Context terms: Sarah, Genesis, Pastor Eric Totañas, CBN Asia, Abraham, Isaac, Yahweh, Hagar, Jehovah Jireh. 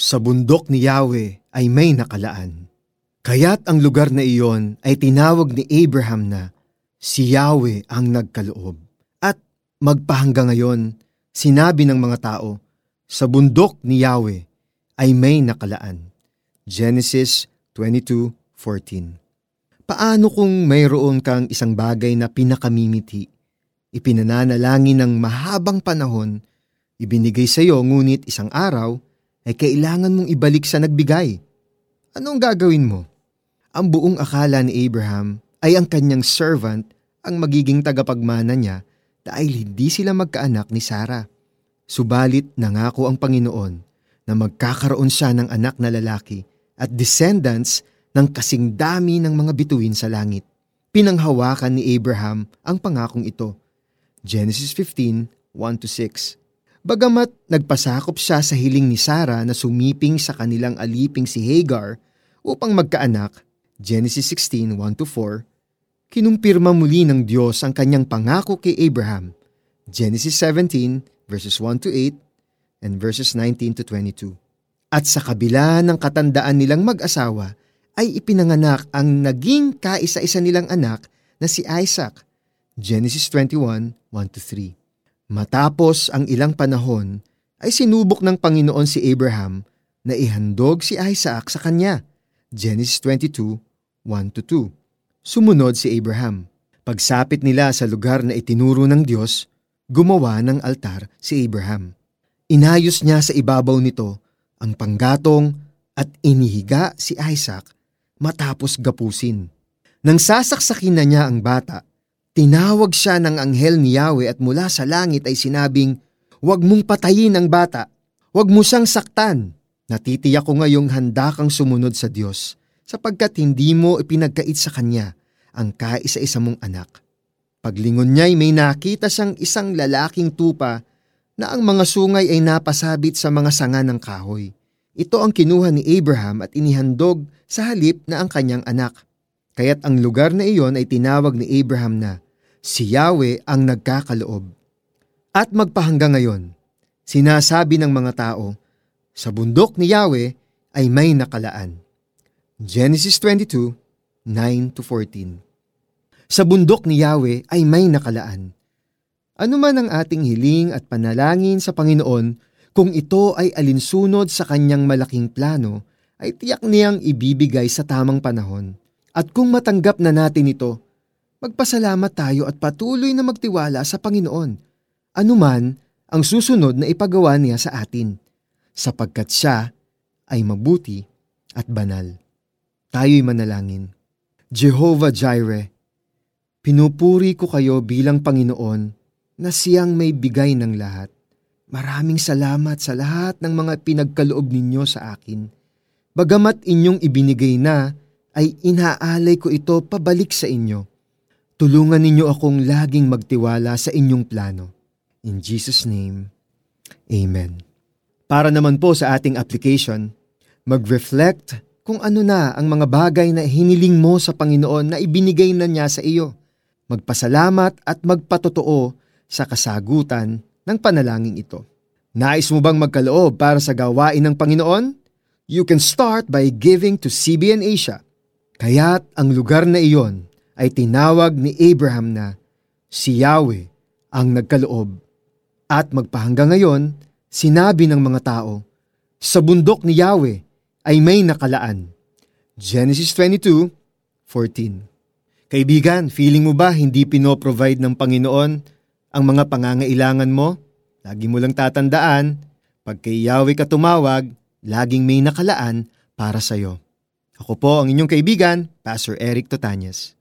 Sa bundok ni Yahweh ay may nakalaan. Kaya't ang lugar na iyon ay tinawag ni Abraham na si Yahweh ang nagkaloob. At magpahanggang ngayon, sinabi ng mga tao, sa bundok ni Yahweh ay may nakalaan. Genesis 22:14. Paano kung mayroon kang isang bagay na pinakamimiti, ipinananalangin ng mahabang panahon, ibinigay sa iyo ngunit isang araw, ay kailangan mong ibalik sa nagbigay? Anong gagawin mo? Ang buong akala ni Abraham ay ang kanyang servant ang magiging tagapagmana niya dahil hindi sila magkaanak ni Sarah. Subalit nangako ang Panginoon na magkakaroon siya ng anak na lalaki at descendants ng kasing dami ng mga bituin sa langit. Pinanghawakan ni Abraham ang pangakong ito. Genesis 15:1-6. Bagamat nagpasakop siya sa hiling ni Sarah na sumiping sa kanilang aliping si Hagar upang magkaanak, Genesis 16:1-4, kinumpirma muli ng Diyos ang kanyang pangako kay Abraham, Genesis 17:1-8 and verses 19-22. At sa kabila ng katandaan nilang mag-asawa, ay ipinanganak ang naging kaisa-isa nilang anak na si Isaac, Genesis 21:1-3. Matapos ang ilang panahon, ay sinubok ng Panginoon si Abraham na ihandog si Isaac sa kanya. Genesis 22:1-2. Sumunod si Abraham. Pagsapit nila sa lugar na itinuro ng Diyos, gumawa ng altar si Abraham. Inayos niya sa ibabaw nito ang panggatong at inihiga si Isaac matapos gapusin. Nang sasaksakin na niya ang bata, tinawag siya ng anghel ni Yahweh at mula sa langit ay sinabing, "Huwag mong patayin ang bata. Huwag mo siyang saktan. Natitiyak ko ngayong handa kang sumunod sa Diyos sapagkat hindi mo ipinagkait sa Kanya ang kaisa-isa mong anak." Paglingon niya ay may nakita siyang isang lalaking tupa na ang mga sungay ay napasabit sa mga sanga ng kahoy. Ito ang kinuha ni Abraham at inihandog sa halip na ang kanyang anak. Kaya't ang lugar na iyon ay tinawag ni Abraham na si Yahweh ang nagkakaloob. At magpahanggang ngayon, sinasabi ng mga tao, sa bundok ni Yahweh ay may nakalaan. Genesis 22:9-14. Sa bundok ni Yahweh ay may nakalaan. Ano man ang ating hiling at panalangin sa Panginoon, kung ito ay alinsunod sa kanyang malaking plano, ay tiyak niyang ibibigay sa tamang panahon. At kung matanggap na natin ito, magpasalamat tayo at patuloy na magtiwala sa Panginoon, anuman ang susunod na ipagawa niya sa atin, sapagkat siya ay mabuti at banal. Tayo'y manalangin. Jehovah Jireh, pinupuri ko kayo bilang Panginoon na siyang may bigay ng lahat. Maraming salamat sa lahat ng mga pinagkaloob ninyo sa akin. Bagamat inyong ibinigay na, ay inaalay ko ito pabalik sa inyo. Tulungan ninyo akong laging magtiwala sa inyong plano. In Jesus' name, Amen. Para naman po sa ating application, mag-reflect kung ano na ang mga bagay na hiniling mo sa Panginoon na ibinigay na niya sa iyo. Magpasalamat at magpatotoo sa kasagutan ng panalangin ito. Nais mo bang magkaloob para sa gawain ng Panginoon? You can start by giving to CBN Asia. Kaya't ang lugar na iyon ay tinawag ni Abraham na si Yahweh ang nagkaloob. At magpahanggang ngayon, sinabi ng mga tao, sa bundok ni Yahweh ay may nakalaan. Genesis 22:14. Kaibigan, feeling mo ba hindi pinoprovide ng Panginoon ang mga pangangailangan mo? Lagi mo lang tatandaan, pag kay Yahweh ka tumawag, laging may nakalaan para sa'yo. Ako po ang inyong kaibigan, Pastor Eric Totañas.